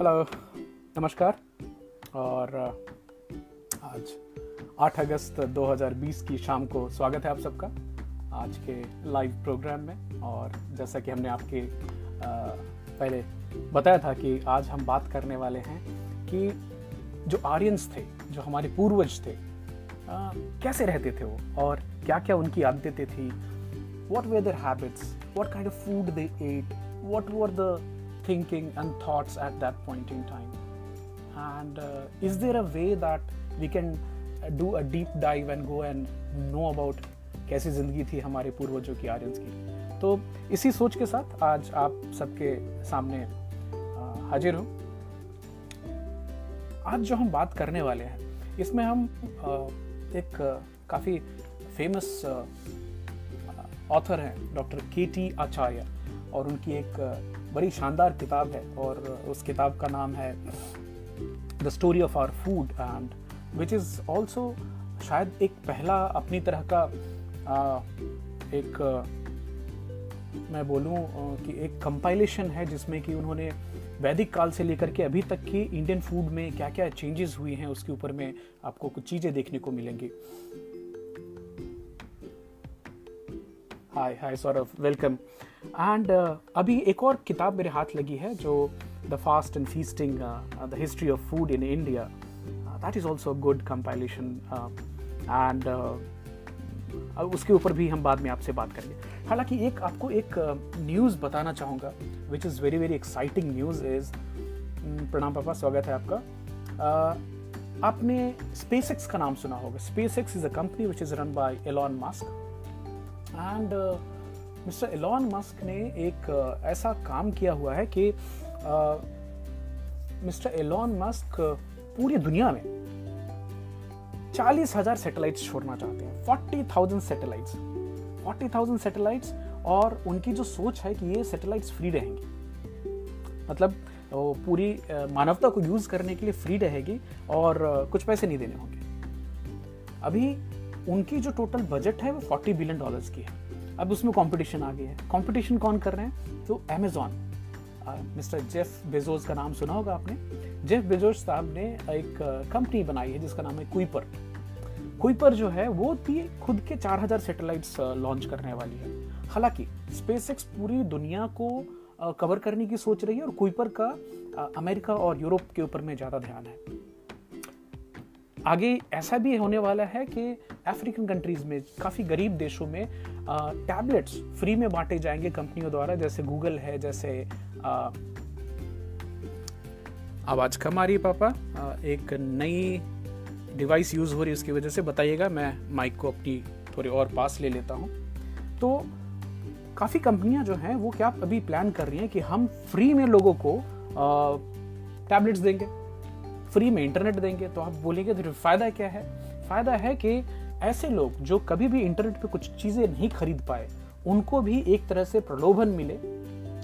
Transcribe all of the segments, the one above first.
Hello नमस्कार। और आज 8 अगस्त 2020 की शाम को स्वागत है आप सबका आज के लाइव प्रोग्राम में। और जैसा कि हमने आपके पहले बताया था कि आज हम बात करने वाले हैं कि जो आर्यंस थे, जो हमारे पूर्वज थे, कैसे रहते थे वो और क्या क्या उनकी आदतें थी। What were their habits? What kind of food they ate? What were the thinking and thoughts at that point in time? And is there a way that we can do a deep dive and go and know about कैसी ज़िंदगी थी हमारे पूर्वजों की, Aryans की? तो इसी सोच के साथ आज आप सबके सामने हाजिर हूँ। आज जो हम बात करने वाले हैं इसमें हम एक काफ़ी फेमस ऑथर हैं डॉक्टर KT आचार्य, और उनकी एक बड़ी शानदार किताब है और उस किताब का नाम है the story of our food and which is also शायद एक पहला अपनी तरह का एक मैं बोलूँ कि एक कंपाइलेशन है जिसमें कि उन्होंने वैदिक काल से लेकर के अभी तक की इंडियन फूड में क्या क्या चेंजेस हुई हैं उसके ऊपर में आपको कुछ चीज़ें देखने को मिलेंगी। हाय सौरभ, वेलकम। एंड अभी एक और किताब मेरे हाथ लगी है जो the fast and feasting the history of food in India, that is also good compilation. And उसके ऊपर भी हम बाद में आपसे बात करेंगे। हालांकि एक आपको एक न्यूज़ बताना चाहूँगा which is very very exciting news is, प्रणाम पापा, स्वागत है आपका। आपने SpaceX का नाम सुना होगा। SpaceX is a company which is run by Elon Musk. And mister Elon Musk ने एक ऐसा काम किया हुआ है कि मिस्टर एलॉन मस्क पूरी दुनिया में 40,000 सैटेलाइट्स छोड़ना चाहते हैं। 40,000 सैटेलाइट्स। और उनकी जो सोच है कि ये सैटेलाइट्स फ्री रहेंगी, मतलब पूरी मानवता को यूज़ करने के लिए फ्री रहेगी और कुछ पैसे नहीं देने होंगे। अभी उनकी जो टोटल बजट है वो $40 बिलियन की है। अब उसमें कंपटीशन आ गई है। कंपटीशन कौन कर रहे हैं? तो अमेज़ॉन, मिस्टर जेफ बेजोस का नाम सुना होगा आपने। जेफ बेजोस साहब ने एक कंपनी बनाई है जिसका नाम है कुइपर। कुइपर जो है वो भी खुद के 4,000 सैटेलाइट्स लॉन्च करने वाली है। हालांकि स्पेसएक्स पूरी दुनिया को कवर करने की सोच रही है और कुइपर का अमेरिका और यूरोप के ऊपर में ज़्यादा ध्यान है। आगे ऐसा भी होने वाला है कि अफ्रीकन कंट्रीज़ में, काफ़ी गरीब देशों में टैबलेट्स फ्री में बांटे जाएंगे कंपनियों द्वारा, जैसे गूगल है, जैसे आवाज़ कम आ रही है पापा, एक नई डिवाइस यूज़ हो रही है उसकी वजह से, बताइएगा। मैं माइक को अपनी थोड़ी और पास ले लेता हूँ। तो काफ़ी कंपनियाँ जो हैं वो क्या अभी प्लान कर रही हैं कि हम फ्री में लोगों को टैबलेट्स देंगे, फ्री में इंटरनेट देंगे। तो आप बोलेंगे तो फ़ायदा क्या है? फ़ायदा है कि ऐसे लोग जो कभी भी इंटरनेट पे कुछ चीज़ें नहीं खरीद पाए उनको भी एक तरह से प्रलोभन मिले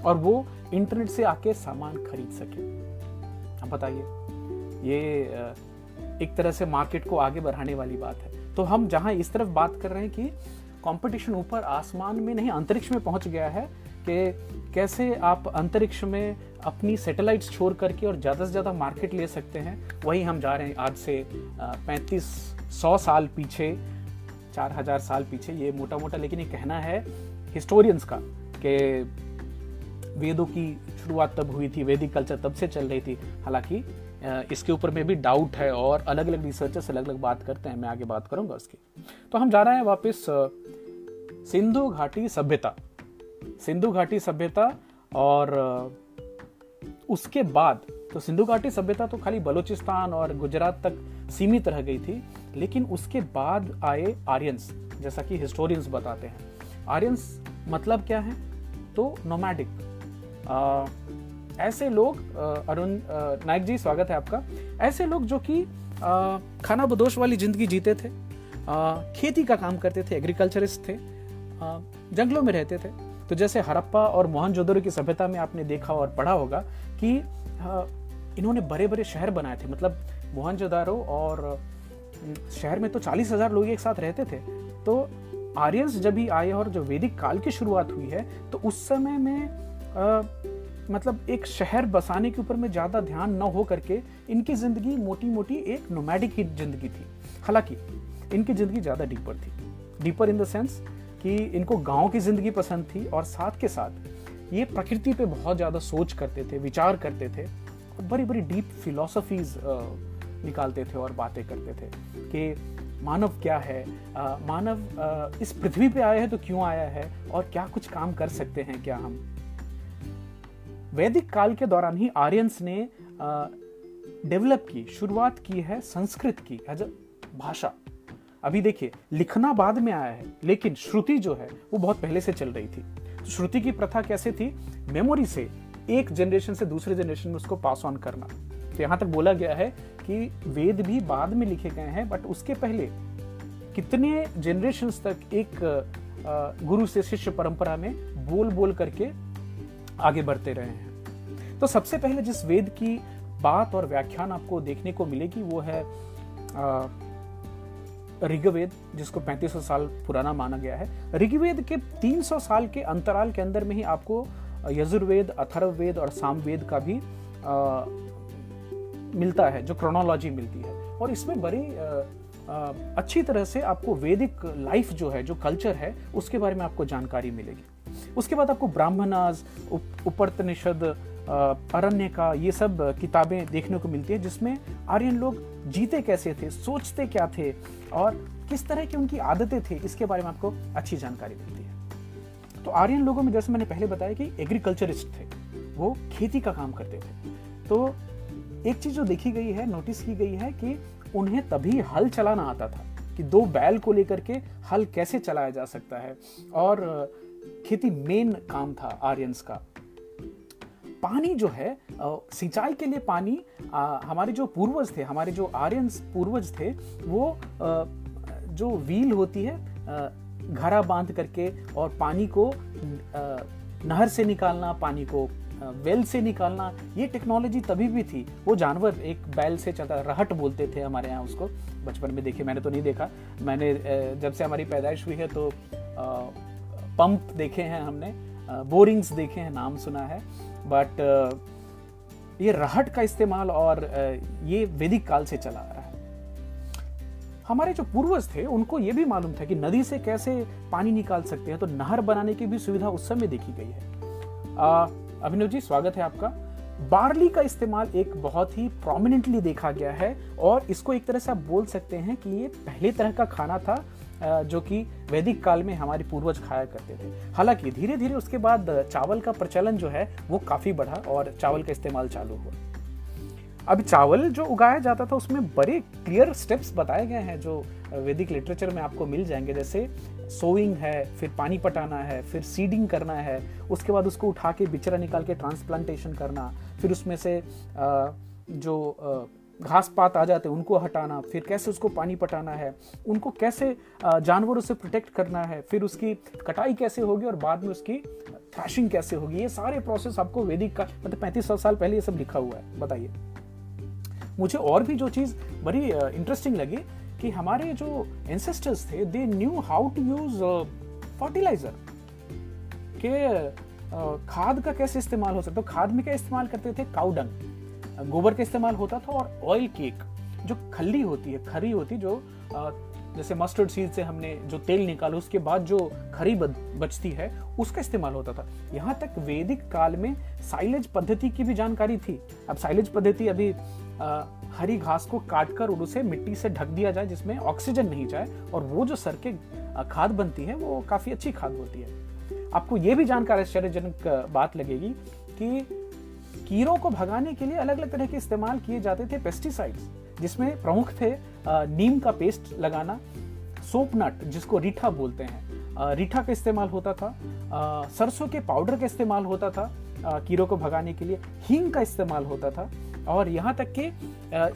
और वो इंटरनेट से आके सामान खरीद सकें। आप बताइए, ये एक तरह से मार्केट को आगे बढ़ाने वाली बात है। तो हम जहाँ इस तरफ बात कर रहे हैं कि कंपटीशन ऊपर आसमान में नहीं, अंतरिक्ष में पहुँच गया है कि कैसे आप अंतरिक्ष में अपनी सैटेलाइट्स छोड़ करके और ज़्यादा से ज़्यादा मार्केट ले सकते हैं। वही हम जा रहे हैं आज से 3500 साल पीछे, 4000 साल पीछे। ये मोटा मोटा लेकिन ये कहना है हिस्टोरियंस का कि वेदों की शुरुआत तब हुई थी, वैदिक कल्चर तब से चल रही थी। हालांकि इसके ऊपर में भी डाउट है और अलग अलग रिसर्चर्स अलग अलग बात करते हैं, मैं आगे बात करूँगा उसकी। तो हम जा रहे हैं वापस सिंधु घाटी सभ्यता। और उसके बाद तो सिंधु घाटी सभ्यता तो खाली बलूचिस्तान और गुजरात तक सीमित रह गई थी, लेकिन उसके बाद आए आर्यंस, जैसा कि हिस्टोरियंस बताते हैं। आर्यंस मतलब क्या है? तो नोमैडिक, ऐसे लोग, अरुण नायक जी स्वागत है आपका, ऐसे लोग जो कि खाना बदोश वाली ज़िंदगी जीते थे, खेती का काम करते थे, एग्रीकल्चरिस्ट थे, जंगलों में रहते थे। तो जैसे हड़प्पा और मोहनजोदड़ो की सभ्यता में आपने देखा और पढ़ा होगा कि इन्होंने बड़े बड़े शहर बनाए थे। मतलब मोहनजोदड़ो और शहर में तो 40,000 लोग एक साथ रहते थे। तो आर्यंस जब भी आए और जो वैदिक काल की शुरुआत हुई है तो उस समय में मतलब एक शहर बसाने के ऊपर में ज़्यादा ध्यान न हो करके इनकी ज़िंदगी मोटी मोटी एक नोमैडिक ही ज़िंदगी थी। हालांकि इनकी ज़िंदगी ज़्यादा डीपर थी, डीपर इन द सेंस कि इनको गांव की ज़िंदगी पसंद थी और साथ के साथ ये प्रकृति पे बहुत ज़्यादा सोच करते थे, विचार करते थे और बड़ी बड़ी डीप फिलॉसफीज़ निकालते थे और बातें करते थे कि मानव क्या है, मानव इस पृथ्वी पे आया है तो क्यों आया है और क्या कुछ काम कर सकते हैं क्या हम। वैदिक काल के दौरान ही आर्यंस ने डेवलप की, शुरुआत की है संस्कृत की भाषा। अभी देखिए लिखना बाद में आया है लेकिन श्रुति जो है वो बहुत पहले से चल रही थी। तो श्रुति की प्रथा कैसे थी, मेमोरी से एक जनरेशन से दूसरे जनरेशन में उसको पास ऑन करना। तो यहाँ तक बोला गया है कि वेद भी बाद में लिखे गए हैं बट उसके पहले कितने जनरेशन्स तक एक गुरु से शिष्य परंपरा में बोल बोल करके आगे बढ़ते रहे हैं। तो सबसे पहले जिस वेद की बात और व्याख्यान आपको देखने को मिलेगी वो है ऋग्वेद, जिसको 3500 साल पुराना माना गया है। ऋग्वेद के 300 साल के अंतराल के अंदर में ही आपको यजुर्वेद, अथर्ववेद और सामवेद का भी मिलता है, जो क्रोनोलॉजी मिलती है। और इसमें बड़ी अच्छी तरह से आपको वैदिक लाइफ जो है, जो कल्चर है, उसके बारे में आपको जानकारी मिलेगी। उसके बाद आपको ब्राह्मणास, उपनिषद, अरण्यका, ये सब किताबें देखने को मिलती है जिसमें आर्यन लोग जीते कैसे थे, सोचते क्या थे और किस तरह की उनकी आदतें थी, इसके बारे में आपको अच्छी जानकारी मिलती है। तो आर्यन लोगों में जैसे मैंने पहले बताया कि एग्रीकल्चरिस्ट थे, वो खेती का काम करते थे। तो एक चीज़ जो देखी गई है, नोटिस की गई है कि उन्हें तभी हल चलाना आता था कि दो बैल को लेकर के हल कैसे चलाया जा सकता है, और खेती मेन काम था आर्यंस का। पानी जो है, सिंचाई के लिए पानी, हमारे जो पूर्वज थे, हमारे जो आर्यंस पूर्वज थे, वो जो व्हील होती है घड़ा बांध करके और पानी को नहर से निकालना, पानी को वेल से निकालना, ये टेक्नोलॉजी तभी भी थी। वो जानवर एक बैल से चलता, रहट बोलते थे हमारे यहाँ उसको, बचपन में देखे, मैंने तो नहीं देखा। मैंने जब से हमारी पैदाइश हुई है तो पंप देखे हैं हमने, बोरिंग्स देखे हैं, नाम सुना है, बट ये रहट का इस्तेमाल और ये वैदिक काल से चला आ रहा है। हमारे जो पूर्वज थे उनको ये भी मालूम था कि नदी से कैसे पानी निकाल सकते हैं, तो नहर बनाने की भी सुविधा उस समय देखी गई है। अभिनव जी स्वागत है आपका। बार्ली का इस्तेमाल एक बहुत ही प्रोमिनेंटली देखा गया है और इसको एक तरह से आप बोल सकते हैं कि ये पहले तरह का खाना था जो कि वैदिक काल में हमारे पूर्वज खाया करते थे। हालांकि धीरे धीरे उसके बाद चावल का प्रचलन जो है वो काफ़ी बढ़ा और चावल का इस्तेमाल चालू हुआ। अब चावल जो उगाया जाता था उसमें बड़े क्लियर स्टेप्स बताए गए हैं जो वैदिक लिटरेचर में आपको मिल जाएंगे, जैसे सोइंग है, फिर पानी पटाना है, फिर सीडिंग करना है, उसके बाद उसको उठा के बिचरा निकाल के ट्रांसप्लांटेशन करना, फिर उसमें से जो घास पात आ जाते हैं उनको हटाना, फिर कैसे उसको पानी पटाना है, उनको कैसे जानवरों से प्रोटेक्ट करना है, फिर उसकी कटाई कैसे होगी और बाद में उसकी थ्रैशिंग कैसे होगी, ये सारे प्रोसेस आपको वैदिक का मतलब 3500 साल पहले ये सब लिखा हुआ है। बताइए मुझे और भी जो चीज़ बड़ी इंटरेस्टिंग लगी कि हमारे जो एंसेस्टर्स थे they knew how to use fertiliser के, खाद का कैसे इस्तेमाल हो सकता है। तो खाद में क्या इस्तेमाल करते थे, काउडंग, गोबर का इस्तेमाल होता था, और ऑयल केक जो खली होती है, खरी होती है, जो जैसे मस्टर्ड सीड से हमने जो तेल निकाला उसके बाद जो खरी बचती है उसका इस्तेमाल होता था। यहाँ तक वैदिक काल में साइलेज पद्धति की भी जानकारी थी। अब साइलेज पद्धति अभी हरी घास को काटकर और उसे मिट्टी से ढक दिया जाए जिसमें ऑक्सीजन नहीं जाए, और वो जो सर के खाद बनती है वो काफ़ी अच्छी खाद होती है। आपको ये भी जानकारी आश्चर्यजनक बात लगेगी कि कीड़ों को भगाने के लिए अलग अलग तरह के इस्तेमाल किए जाते थे पेस्टिसाइड्स, जिसमें प्रमुख थे नीम का पेस्ट लगाना, सोपनट जिसको रीठा बोलते हैं, रीठा का इस्तेमाल होता था, सरसों के पाउडर का इस्तेमाल होता था कीड़ों को भगाने के लिए, हींग का इस्तेमाल होता था, और यहाँ तक कि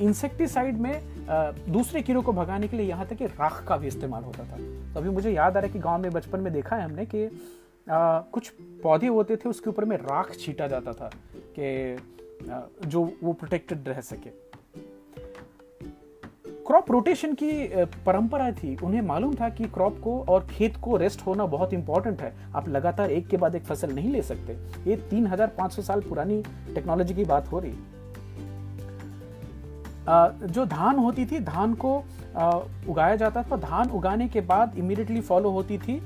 इंसेक्टिसाइड में दूसरे कीड़ों को भगाने के लिए यहाँ तक कि राख का भी इस्तेमाल होता था। तो अभी मुझे याद आ रहा है कि गाँव में बचपन में देखा है हमने कि कुछ पौधे होते थे उसके ऊपर में राख छीटा जाता था कि जो वो प्रोटेक्टेड रह सके। क्रॉप रोटेशन की परंपरा थी, उन्हें मालूम था कि क्रॉप को और खेत को रेस्ट होना बहुत इंपॉर्टेंट है, आप लगातार एक के बाद एक फसल नहीं ले सकते। ये 3500 साल पुरानी टेक्नोलॉजी की बात हो रही। जो धान होती थी, धान को उगाया जाता था, धान उगाने के बाद इमीडिएटली फॉलो होती थी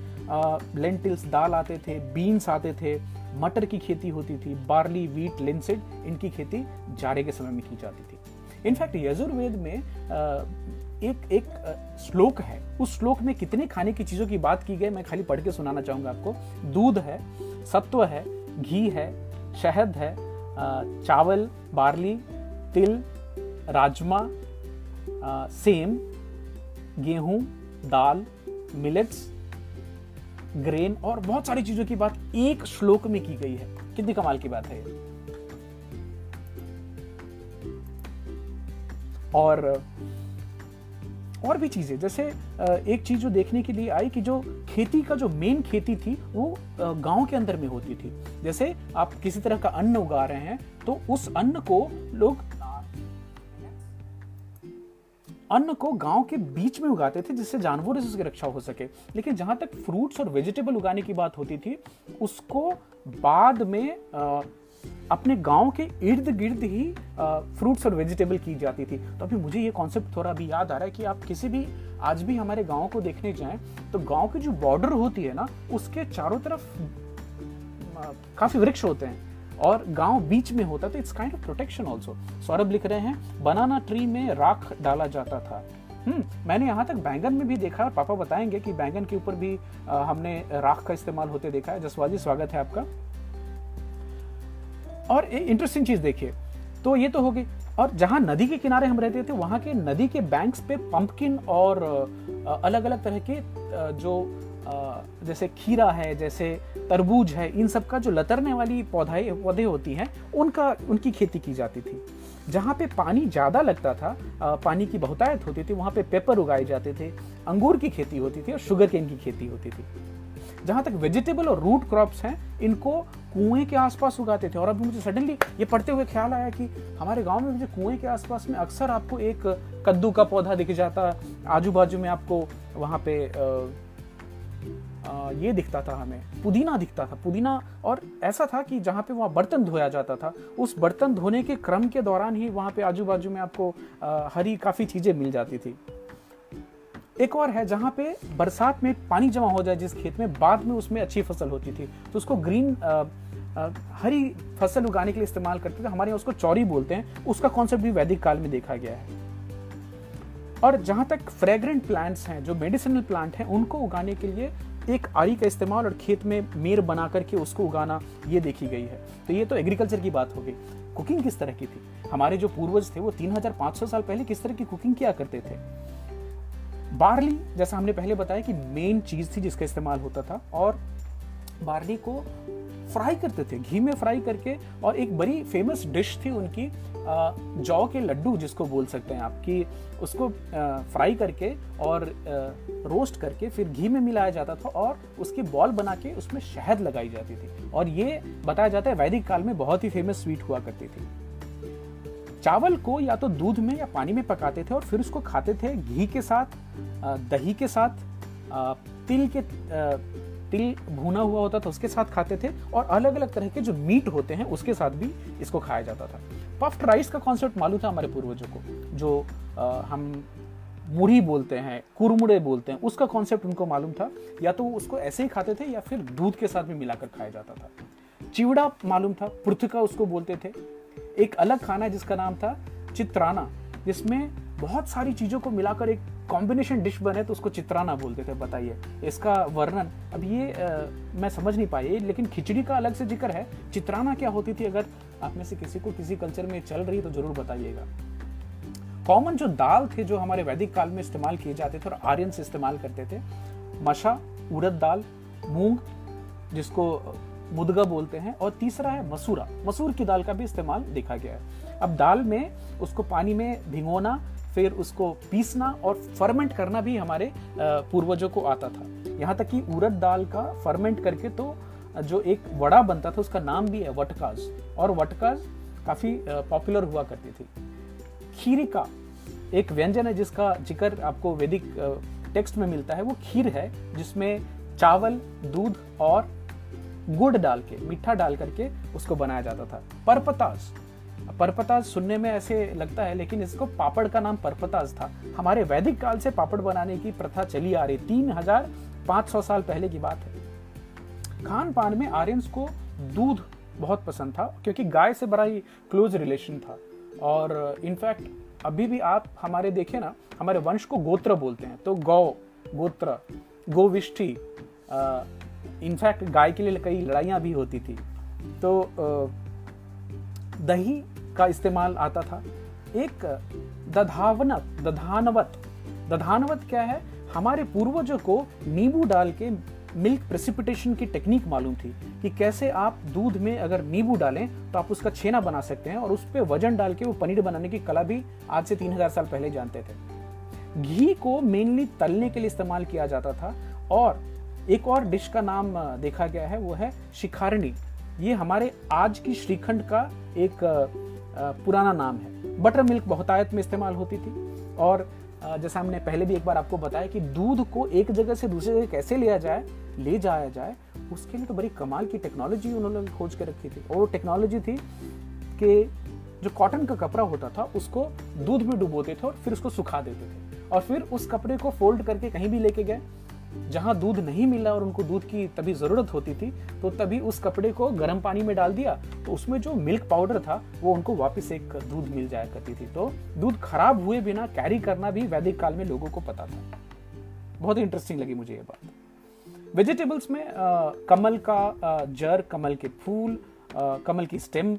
लेंटिल्स, दाल आते थे, बीन्स आते थे, मटर की खेती होती थी, बार्ली, वीट, लिनसीड, इनकी खेती जाड़े के समय में की जाती थी। इनफैक्ट यजुर्वेद में एक श्लोक है, उस श्लोक में कितने खाने की चीज़ों की बात की गई मैं खाली पढ़ के सुनाना चाहूँगा आपको। दूध है, सत्व है, घी है, शहद है, चावल, बार्ली, तिल, राजमा, सेम, गेहूँ, दाल, मिलेट्स, ग्रेन और बहुत सारी चीजों की बात एक श्लोक में की गई है। कितनी कमाल की बात है। और भी चीजें, जैसे एक चीज जो देखने के लिए आई कि जो खेती का जो मेन खेती थी वो गांव के अंदर में होती थी। जैसे आप किसी तरह का अन्न उगा रहे हैं तो उस अन्न को गांव के बीच में उगाते थे जिससे जानवरों से उसकी रक्षा हो सके। लेकिन जहां तक फ्रूट्स और वेजिटेबल उगाने की बात होती थी उसको बाद में अपने गांव के इर्द गिर्द ही फ्रूट्स और वेजिटेबल की जाती थी। तो अभी मुझे ये कॉन्सेप्ट थोड़ा अभी याद आ रहा है कि आप किसी भी आज भी हमारे गाँव को देखने जाएं तो गाँव की जो बॉर्डर होती है ना उसके चारों तरफ काफ़ी वृक्ष होते हैं और गांव बीच में होता था। It's kind of protection also. Saurabh लिख रहे हैं बनाना ट्री में राख डाला जाता था। मैंने यहाँ तक बैंगन में भी देखा, पापा बताएंगे कि बैंगन के ऊपर भी हमने राख का इस्तेमाल होते देखा है। जसवा जी स्वागत है आपका। और इंटरेस्टिंग चीज देखिए, तो ये तो हो गई। और जहाँ नदी के किनारे हम रहते थे वहाँ के नदी के बैंक्स पे पंपकिन और अलग अलग तरह के जो जैसे खीरा है, जैसे तरबूज है, इन सब का जो लतरने वाली पौधे होती हैं उनकी खेती की जाती थी। जहाँ पे पानी ज़्यादा लगता था, पानी की बहुतायत होती थी, वहाँ पे पेपर उगाए जाते थे, अंगूर की खेती होती थी और शुगर केन की खेती होती थी। जहाँ तक वेजिटेबल और रूट क्रॉप्स हैं इनको कुएं के आसपास उगाते थे। और अभी मुझे सडनली ये पढ़ते हुए ख्याल आया कि हमारे गांव में मुझे कुएं के आसपास में अक्सर आपको एक कद्दू का पौधा दिख जाता, आजू बाजू में आपको वहाँ पे ये दिखता था, हमें पुदीना दिखता था, पुदीना। और ऐसा था कि जहाँ पे वहाँ बर्तन धोया जाता था उस बर्तन धोने के क्रम के दौरान ही वहाँ पे आजू बाजू में आपको हरी काफ़ी चीज़ें मिल जाती थी। एक और है जहाँ पे बरसात में पानी जमा हो जाए जिस खेत में, बाद में उसमें अच्छी फसल होती थी तो उसको ग्रीन हरी फसल उगाने के लिए इस्तेमाल करते थे। हमारे यहाँ उसको चौरी बोलते हैं, उसका कॉन्सेप्ट भी वैदिक काल में देखा गया है। और जहाँ तक फ्रेग्रेंट प्लांट्स हैं, जो मेडिसिनल प्लांट हैं, उनको उगाने के लिए एक आरी का इस्तेमाल और खेत में मेड़ बना करके उसको उगाना ये देखी गई है। तो ये तो एग्रीकल्चर की बात हो गई। कुकिंग किस तरह की थी, हमारे जो पूर्वज थे वो 3500 साल पहले किस तरह की कुकिंग किया करते थे। बार्ली, जैसा हमने पहले बताया कि मेन चीज़ थी जिसका इस्तेमाल होता था, और बार्ली को फ्राई करते थे, घी में फ्राई करके। और एक बड़ी फेमस डिश थी उनकी जौ के लड्डू, जिसको बोल सकते हैं आप, कि उसको फ्राई करके और रोस्ट करके फिर घी में मिलाया जाता था और उसकी बॉल बना के उसमें शहद लगाई जाती थी। और ये बताया जाता है वैदिक काल में बहुत ही फेमस स्वीट हुआ करती थी। चावल को या तो दूध में या पानी में पकाते थे और फिर उसको खाते थे घी के साथ, दही के साथ, तिल भुना हुआ होता था उसके साथ खाते थे, और अलग अलग तरह के जो मीट होते हैं उसके साथ भी इसको खाया जाता था। पफ्ड राइस का कॉन्सेप्ट मालूम था हमारे पूर्वजों को, जो हम मुरही बोलते हैं, कुरमुरे बोलते हैं, उसका कॉन्सेप्ट उनको मालूम था। या तो उसको ऐसे ही खाते थे या फिर दूध के साथ भी मिलाकर खाया जाता था। चिवड़ा मालूम था, पुर्तका उसको बोलते थे। एक अलग खाना जिसका नाम था चित्राना, जिसमें बहुत सारी चीज़ों को मिलाकर एक कॉम्बिनेशन डिश बने तो उसको चित्राना बोलते थे। बताइए इसका वर्णन। अब ये मैं समझ नहीं पाई, लेकिन खिचड़ी का अलग से जिक्र है। चित्राना क्या होती थी, अगर आप में से किसी को किसी कल्चर में चल रही है तो जरूर बताइएगा। कॉमन जो दाल थे जो हमारे वैदिक काल में इस्तेमाल किए जाते थे और आर्यंस इस्तेमाल करते थे, मशा, उड़द दाल, मूंग जिसको मुदगा बोलते हैं, और तीसरा है मसूरा। मसूर की दाल का भी इस्तेमाल देखा गया है। अब दाल में उसको पानी में भिगोना, फिर उसको पीसना और फर्मेंट करना भी हमारे पूर्वजों को आता था। यहाँ तक कि उड़द दाल का फर्मेंट करके तो जो एक वड़ा बनता था उसका नाम भी है वटकाज, और वटकाज काफ़ी पॉपुलर हुआ करती थी। खीरिका एक व्यंजन है जिसका जिक्र आपको वैदिक टेक्स्ट में मिलता है, वो खीर है, जिसमें चावल, दूध और गुड़ डाल के, मीठा डाल करके उसको बनाया जाता था। पर्पतास, पर्पतास सुनने में ऐसे लगता है, लेकिन इसको पापड़ का नाम पर्पतास था। हमारे वैदिक काल से पापड़ बनाने की प्रथा चली आ रही, 3500 साल पहले की बात है। खान पान में आर्यंस को दूध बहुत पसंद था, क्योंकि गाय से बड़ा ही क्लोज रिलेशन था। और इनफैक्ट अभी भी आप हमारे देखें ना, हमारे वंश को गोत्र बोलते हैं, तो गौ गोत्र, गोविष्ठी। इनफैक्ट गाय के लिए कई लड़ाइयाँ भी होती थी। तो दही का इस्तेमाल आता था। एक दधानवत क्या है, हमारे पूर्वजों को नींबू डाल के मिल्क प्रेसिपिटेशन की टेक्निक मालूम थी कि कैसे आप दूध में अगर नींबू डालें तो आप उसका छेना बना सकते हैं, और उस पर वजन डाल के वो पनीर बनाने की कला भी आज से 3000 साल पहले जानते थे। घी को मेनली तलने के लिए इस्तेमाल किया जाता था। और एक और डिश का नाम देखा गया है, वो है शिखारणी। ये हमारे आज की श्रीखंड का एक पुराना नाम है। बटर मिल्क बहुतायत में इस्तेमाल होती थी। और जैसा हमने पहले भी एक बार आपको बताया कि दूध को एक जगह से दूसरी जगह कैसे ले जाया जाए, उसके लिए तो बड़ी कमाल की टेक्नोलॉजी उन्होंने खोज कर रखी थी। और वो टेक्नोलॉजी थी कि जो कॉटन का कपड़ा होता था उसको दूध में डुबोते थे और फिर उसको सुखा देते थे, और फिर उस कपड़े को फोल्ड करके कहीं भी लेके गए जहाँ दूध नहीं मिला और उनको दूध की तभी ज़रूरत होती थी, तो तभी उस कपड़े को गर्म पानी में डाल दिया, तो उसमें जो मिल्क पाउडर था वो उनको वापस एक दूध मिल जाया करती थी। तो दूध खराब हुए बिना कैरी करना भी वैदिक काल में लोगों को पता था। बहुत इंटरेस्टिंग लगी मुझे ये बात। वेजिटेबल्स में कमल का जड़, कमल के फूल, कमल की स्टेम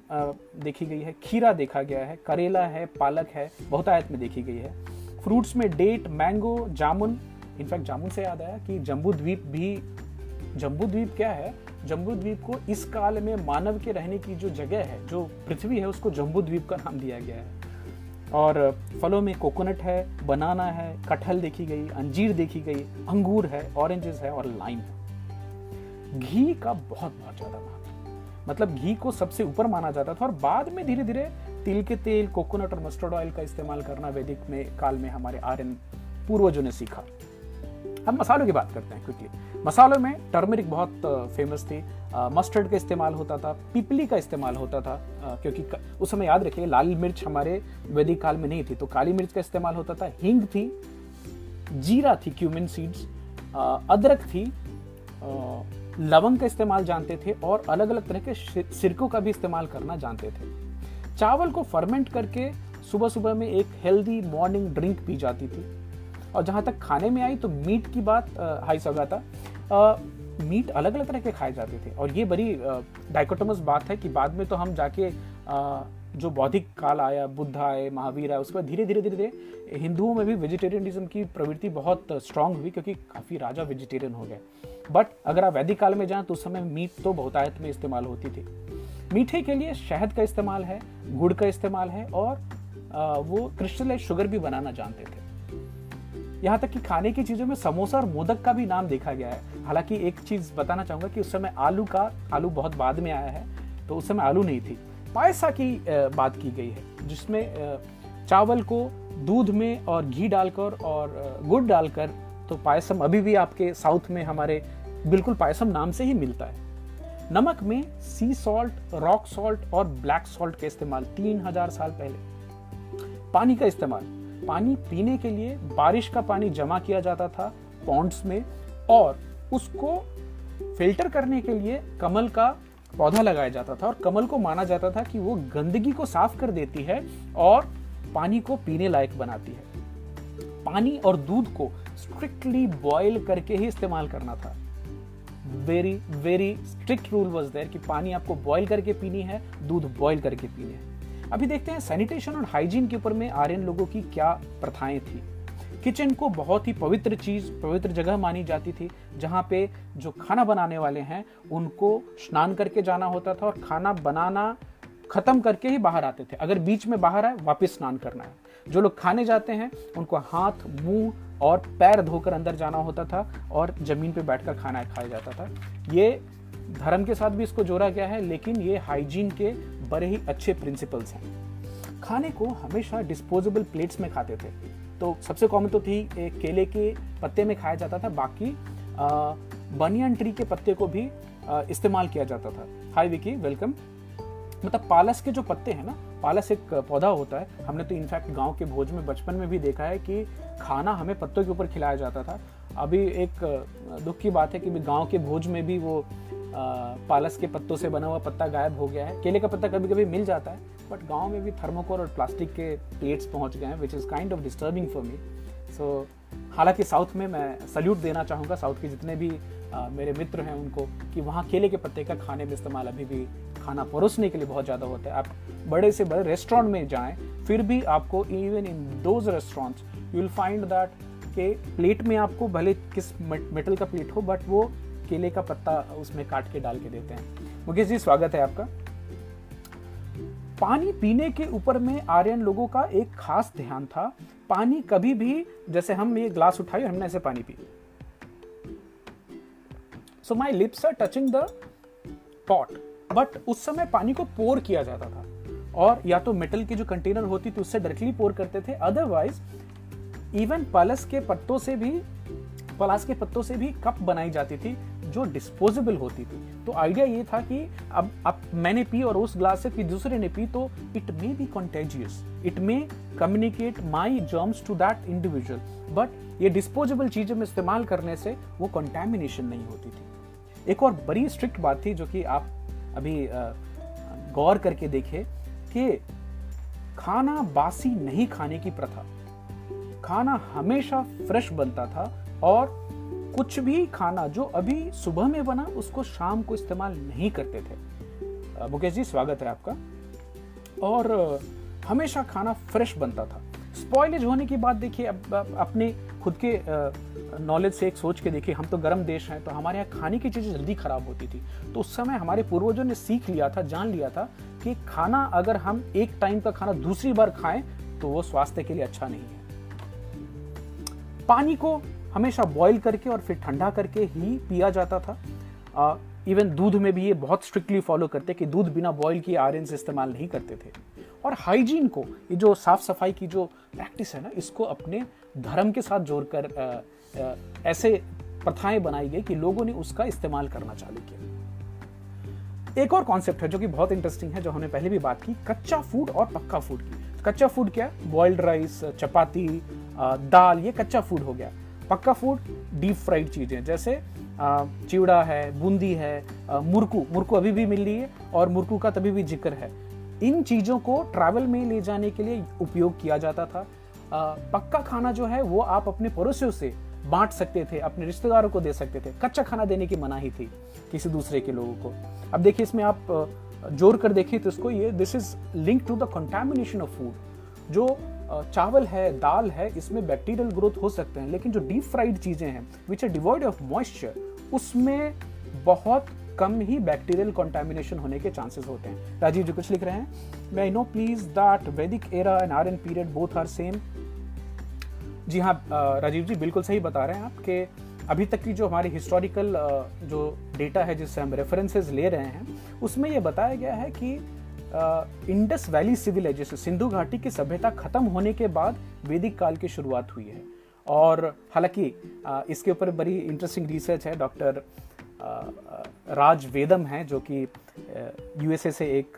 देखी गई है। खीरा देखा गया है, करेला है, पालक है, बहुतायत में देखी गई है। फ्रूट्स में डेट, मैंगो, जामुन। इनफैक्ट जामुन से याद आया कि जम्बूद्वीप क्या है, जम्बूद्वीप को इस काल में मानव के रहने की जो जगह है, जो पृथ्वी है, उसको जम्बूद्वीप का नाम दिया गया है। और फलों में कोकोनट है, बनाना है, कटहल देखी गई, अंजीर देखी गई, अंगूर है, ऑरेंजेस है और लाइम है। घी का बहुत ज़्यादा महत्व, मतलब घी को सबसे ऊपर माना जाता था। और बाद में धीरे धीरे तिल के तेल, कोकोनट और मस्टर्ड ऑयल का इस्तेमाल करना वैदिक में काल में हमारे आर्यन पूर्वजों ने सीखा। हम मसालों की बात करते हैं क्विकली। मसालों में टर्मरिक बहुत फेमस थी, मस्टर्ड का इस्तेमाल होता था, पिपली का इस्तेमाल होता था, क्योंकि उस समय याद रखिए लाल मिर्च हमारे वैदिक काल में नहीं थी, तो काली मिर्च का इस्तेमाल होता था। हींग थी, जीरा थी, क्यूमिन सीड्स, अदरक थी, लवंग का इस्तेमाल जानते थे, और अलग अलग तरह के सिरकों का भी इस्तेमाल करना जानते थे। चावल को फर्मेंट करके सुबह सुबह में एक हेल्दी मॉर्निंग ड्रिंक पी जाती थी। और जहाँ तक खाने में आई तो मीट की बात, हाई सौगाता, मीट अलग अलग तरह के खाए जाते थे। और ये बड़ी डाइकोटोमस बात है कि बाद में तो हम जाके जो बौद्धिक काल आया, बुद्ध आए, महावीर आए, उसके बाद धीरे धीरे हिंदुओं में भी वेजिटेरियनिज्म की प्रवृत्ति बहुत स्ट्रांग हुई, क्योंकि काफ़ी राजा वेजिटेरियन हो गए। बट अगर आप वैदिक काल में जाएँ तो उस समय मीट तो बहुतायत में इस्तेमाल होती थी। मीठे के लिए शहद का इस्तेमाल है, गुड़ का इस्तेमाल है, और वो क्रिस्टलाइज शुगर भी बनाना जानते थे। यहाँ तक कि खाने की चीज़ों में समोसा और मोदक का भी नाम देखा गया है। हालांकि एक चीज़ बताना चाहूँगा कि उस समय आलू बहुत बाद में आया है, तो उस समय आलू नहीं थी। पायसा की बात की गई है, जिसमें चावल को दूध में और घी डालकर और गुड़ डालकर, तो पायसम अभी भी आपके साउथ में हमारे बिल्कुल पायसम नाम से ही मिलता है। नमक में सी सॉल्ट, रॉक सॉल्ट और ब्लैक सॉल्ट का इस्तेमाल 3000 साल पहले। पानी का इस्तेमाल, पानी पीने के लिए बारिश का पानी जमा किया जाता था पॉन्ड्स में, और उसको फिल्टर करने के लिए कमल का पौधा लगाया जाता था। और कमल को माना जाता था कि वो गंदगी को साफ कर देती है और पानी को पीने लायक बनाती है। पानी और दूध को स्ट्रिक्टली बॉयल करके ही इस्तेमाल करना था। Very very strict rule was there कि पानी आपको बॉयल करके पीनी है, दूध बॉयल करके पीनी है। अभी देखते हैं सैनिटेशन और हाइजीन के ऊपर में आर्यन लोगों की क्या प्रथाएं थी। किचन को बहुत ही पवित्र चीज़, पवित्र जगह मानी जाती थी, जहाँ पे जो खाना बनाने वाले हैं उनको स्नान करके जाना होता था, और खाना बनाना ख़त्म करके ही बाहर आते थे। अगर बीच में बाहर आए वापस स्नान करना है। जो लोग खाने जाते हैं उनको हाथ, मुँह और पैर धोकर अंदर जाना होता था, और ज़मीन पर बैठ कर खाना खाया जाता था। ये धर्म के साथ भी इसको जोड़ा गया है, लेकिन ये हाइजीन के बड़े ही अच्छे प्रिंसिपल्स हैं। खाने को हमेशा डिस्पोजेबल प्लेट्स में खाते थे। तो सबसे कॉमन तो थी केले के पत्ते में खाया जाता था, बाकी बनियन ट्री के पत्ते को भी इस्तेमाल किया जाता था। Hi Vicky welcome. मतलब पालस के जो पत्ते हैं ना, पालस एक पौधा होता है, हमने तो इनफैक्ट गांव के भोज में बचपन में भी देखा है कि खाना हमें पत्तों के ऊपर खिलाया जाता था। अभी एक दुख की बात है कि गांव के भोज में भी वो पालस के पत्तों से बना हुआ पत्ता गायब हो गया है। केले का पत्ता कभी कभी मिल जाता है, बट गाँव में भी थर्मोकोल और प्लास्टिक के प्लेट्स पहुँच गए हैं, which is kind of disturbing for me. So हालांकि साउथ में मैं सल्यूट देना चाहूँगा साउथ के जितने भी मेरे मित्र हैं उनको, कि वहाँ केले के पत्ते का खाने में इस्तेमाल अभी भी खाना परोसने के लिए बहुत ज़्यादा होता है। आप बड़े से बड़े रेस्टोरेंट में जाएं, फिर भी आपको even in those restaurants you will find that के प्लेट में आपको भले किस मेटल का प्लेट हो, बट वो केले का पत्ता उसमें काट के डाल के देते हैं। मुकेश जी स्वागत है आपका। पानी पीने के ऊपर में आर्यन लोगों का एक खास ध्यान था। पानी कभी भी, जैसे हम ये ग्लास उठाए और हमने ऐसे पानी पी, so my lips are touching the pot, but उस समय पानी को पोर किया जाता था और या तो मेटल की जो कंटेनर होती थी उससे डायरेक्टली पोर करते थे। अदरवाइज इवन पलास के पत्तों से भी कप बनाई जाती थी जो डिस्पोजेबल होती थी। तो आइडिया ये था कि अब मैंने पी और उस ग्लास से फिर दूसरे ने पी, तो it may be contagious, it may communicate my germs to that individual, but ये डिस्पोजेबल चीज़ों में इस्तेमाल करने से वो कंटेमिनेशन नहीं होती थी। एक और बड़ी स्ट्रिक्ट बात थी जो कि आप अभी गौर करके देखें कि खाना बासी नहीं खाने की प्रथा, खाना हमेशा फ्रेश बनता था और कुछ भी खाना जो अभी सुबह में बना उसको शाम को इस्तेमाल नहीं करते थे। मुकेश जी स्वागत है आपका। और हमेशा खाना फ्रेश बनता था। स्पॉइलेज होने की बात देखिए, अब अपने खुद के नॉलेज से एक सोच के देखिए, हम तो गर्म देश हैं तो हमारे यहाँ खाने की चीज़ें जल्दी ख़राब होती थी। तो उस समय हमारे पूर्वजों ने सीख लिया था, जान लिया था कि खाना अगर हम एक टाइम का खाना दूसरी बार खाएं तो वो स्वास्थ्य के लिए अच्छा नहीं है। पानी को हमेशा बॉयल करके और फिर ठंडा करके ही पिया जाता था। इवन दूध में भी ये बहुत स्ट्रिक्टली फॉलो करते कि दूध बिना बॉयल किए आयरन से इस्तेमाल नहीं करते थे। और हाइजीन को, ये जो साफ सफाई की जो प्रैक्टिस है ना, इसको अपने धर्म के साथ जोड़कर ऐसे प्रथाएं बनाई गई कि लोगों ने उसका इस्तेमाल करना चालू किया। एक और कॉन्सेप्ट है जो कि बहुत इंटरेस्टिंग है, जो हमने पहले भी बात की, कच्चा फूड और पक्का फूड की। कच्चा फूड क्या? बॉइल्ड राइस, चपाती, दाल, ये कच्चा फूड हो गया। पक्का फूड डीप फ्राइड चीज़ें जैसे चिवड़ा है, बूंदी है, मुरकू अभी भी मिल रही है और मुरकू का तभी भी जिक्र है। इन चीज़ों को ट्रैवल में ले जाने के लिए उपयोग किया जाता था। पक्का खाना जो है वो आप अपने पड़ोसियों से बांट सकते थे, अपने रिश्तेदारों को दे सकते थे। कच्चा खाना देने की मनाही थी किसी दूसरे के लोगों को। अब देखिए इसमें आप जोड़ कर देखिए तो इसको, ये this is link to the contamination of food. जो चावल है, दाल है, इसमें बैक्टीरियल ग्रोथ हो सकते हैं, लेकिन जो डीप फ्राइड चीज़ें हैं which are devoid of moisture, उसमें बहुत कम ही बैक्टीरियल कंटामिनेशन होने के चांसेस होते हैं। राजीव जी कुछ लिख रहे हैं, मैं नो प्लीज दैट वैदिक era and Aryan period both are same. जी हाँ राजीव जी, बिल्कुल सही बता रहे हैं आप कि अभी तक की जो हमारी हिस्टोरिकल जो डेटा है जिससे हम रेफरेंसेस ले रहे हैं उसमें ये बताया गया है कि इंडस वैली सिविलाइजेशन, सिंधु घाटी की सभ्यता खत्म होने के बाद वैदिक काल की शुरुआत हुई है। और हालांकि इसके ऊपर बड़ी इंटरेस्टिंग रिसर्च है, डॉक्टर राज वेदम हैं जो कि यूएसए से एक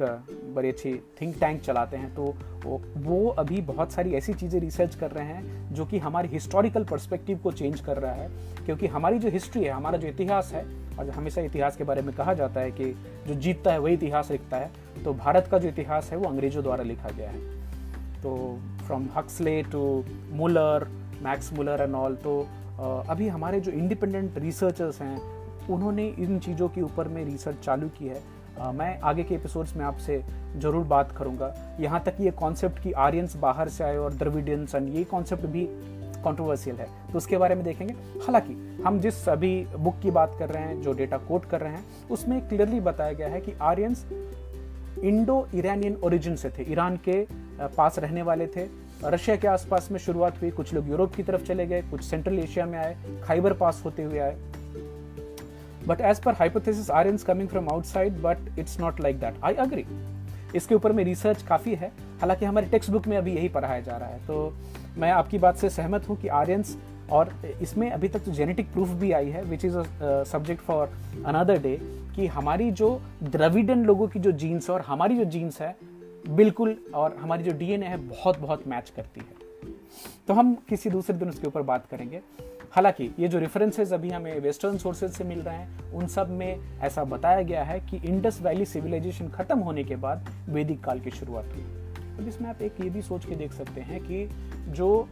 बड़ी अच्छी थिंक टैंक चलाते हैं। तो वो अभी बहुत सारी ऐसी चीज़ें रिसर्च कर रहे हैं जो कि हमारे हिस्टोरिकल पर्सपेक्टिव को चेंज कर रहा है, क्योंकि हमारी जो हिस्ट्री है, हमारा जो इतिहास है, और हमेशा इतिहास के बारे में कहा जाता है कि जो जीतता है वही इतिहास लिखता है, तो भारत का जो इतिहास है वो अंग्रेज़ों द्वारा लिखा गया है। तो from Huxley to Muller, Max Muller and all. तो अभी हमारे जो इंडिपेंडेंट रिसर्चर्स हैं उन्होंने इन चीज़ों के ऊपर में रिसर्च चालू की है। मैं आगे के एपिसोड्स में आपसे ज़रूर बात करूँगा। यहाँ तक ये कॉन्सेप्ट कि आर्यंस बाहर से आए और द्रविडियंस, एंड ये कॉन्सेप्ट भी कंट्रोवर्शियल है, तो उसके बारे में देखेंगे। हालांकि हम जिस अभी बुक की बात कर रहे हैं, जो डेटा कोट कर रहे हैं, उसमें क्लियरली बताया गया है कि आर्यंस इंडो ईरानियन ओरिजिन से थे, ईरान के पास रहने वाले थे। रशिया के आसपास में शुरुआत हुई, कुछ लोग यूरोप की तरफ चले गए, कुछ सेंट्रल एशिया में आए, खाइबर पास होते हुए आए। But as per hypothesis, Aryans coming from outside, but it's not like that. I agree. इसके ऊपर में रिसर्च काफ़ी है, हालांकि हमारे टेक्स्ट बुक में अभी यही पढ़ाया जा रहा है। तो मैं आपकी बात से सहमत हूँ कि आर्यंस, और इसमें अभी तक तो जेनेटिक प्रूफ भी आई है which is a subject for another day, कि हमारी जो द्रविडन लोगों की जो जीन्स और हमारी जो जीन्स है बिल्कुल, और हमारी जो डीएनए है बहुत बहुत मैच करती है। तो हम किसी दूसरे दिन उसके ऊपर बात करेंगे। हालांकि ये जो रेफरेंसेज अभी हमें वेस्टर्न सोर्सेज से मिल रहे हैं उन सब में ऐसा बताया गया है कि इंडस वैली सिविलाइजेशन खत्म होने के बाद वैदिक काल की शुरुआत हुई। तो इसमें आप एक ये भी सोच के देख सकते हैं कि जो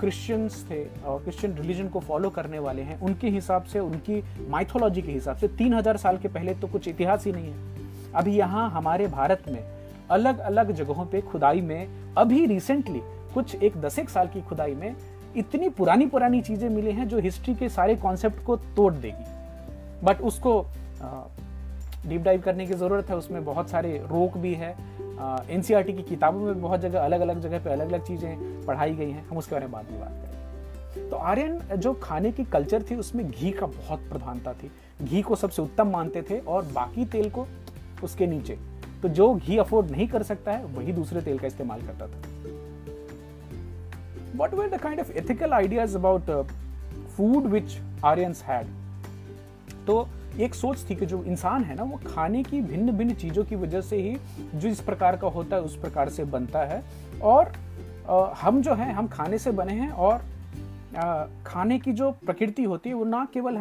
क्रिश्चियंस थे और क्रिश्चियन रिलीजन को फॉलो करने वाले हैं उनके हिसाब से, उनकी माइथोलॉजी के हिसाब से 3000 साल के पहले तो कुछ इतिहास ही नहीं है। अभी यहाँ हमारे भारत में अलग अलग जगहों पे खुदाई में अभी रिसेंटली कुछ एक 10 साल की खुदाई में इतनी पुरानी पुरानी चीज़ें मिली हैं जो हिस्ट्री के सारे कॉन्सेप्ट को तोड़ देगी। बट उसको डीप डाइव करने की ज़रूरत है, उसमें बहुत सारे रोक भी है। एनसीईआरटी की किताबों में बहुत जगह अलग अलग जगह पे अलग अलग चीज़ें पढ़ाई गई हैं, हम उसके बारे में बाद में बात करेंगे। तो आर्यन जो खाने की कल्चर थी उसमें घी का बहुत प्रधानता थी, घी को सबसे उत्तम मानते थे और बाकी तेल को उसके नीचे। तो जो घी अफोर्ड नहीं कर सकता है वही दूसरे तेल का इस्तेमाल करता था। What were the kind of ethical ideas about food which Aryans had? तो एक सोच थी कि जो इंसान है ना वो खाने की भिन्न भिन्न चीज़ों की वजह से ही जो इस प्रकार का होता है उस प्रकार से बनता है, और हम जो हैं हम खाने से बने हैं, और खाने की जो प्रकृति होती है वो ना केवल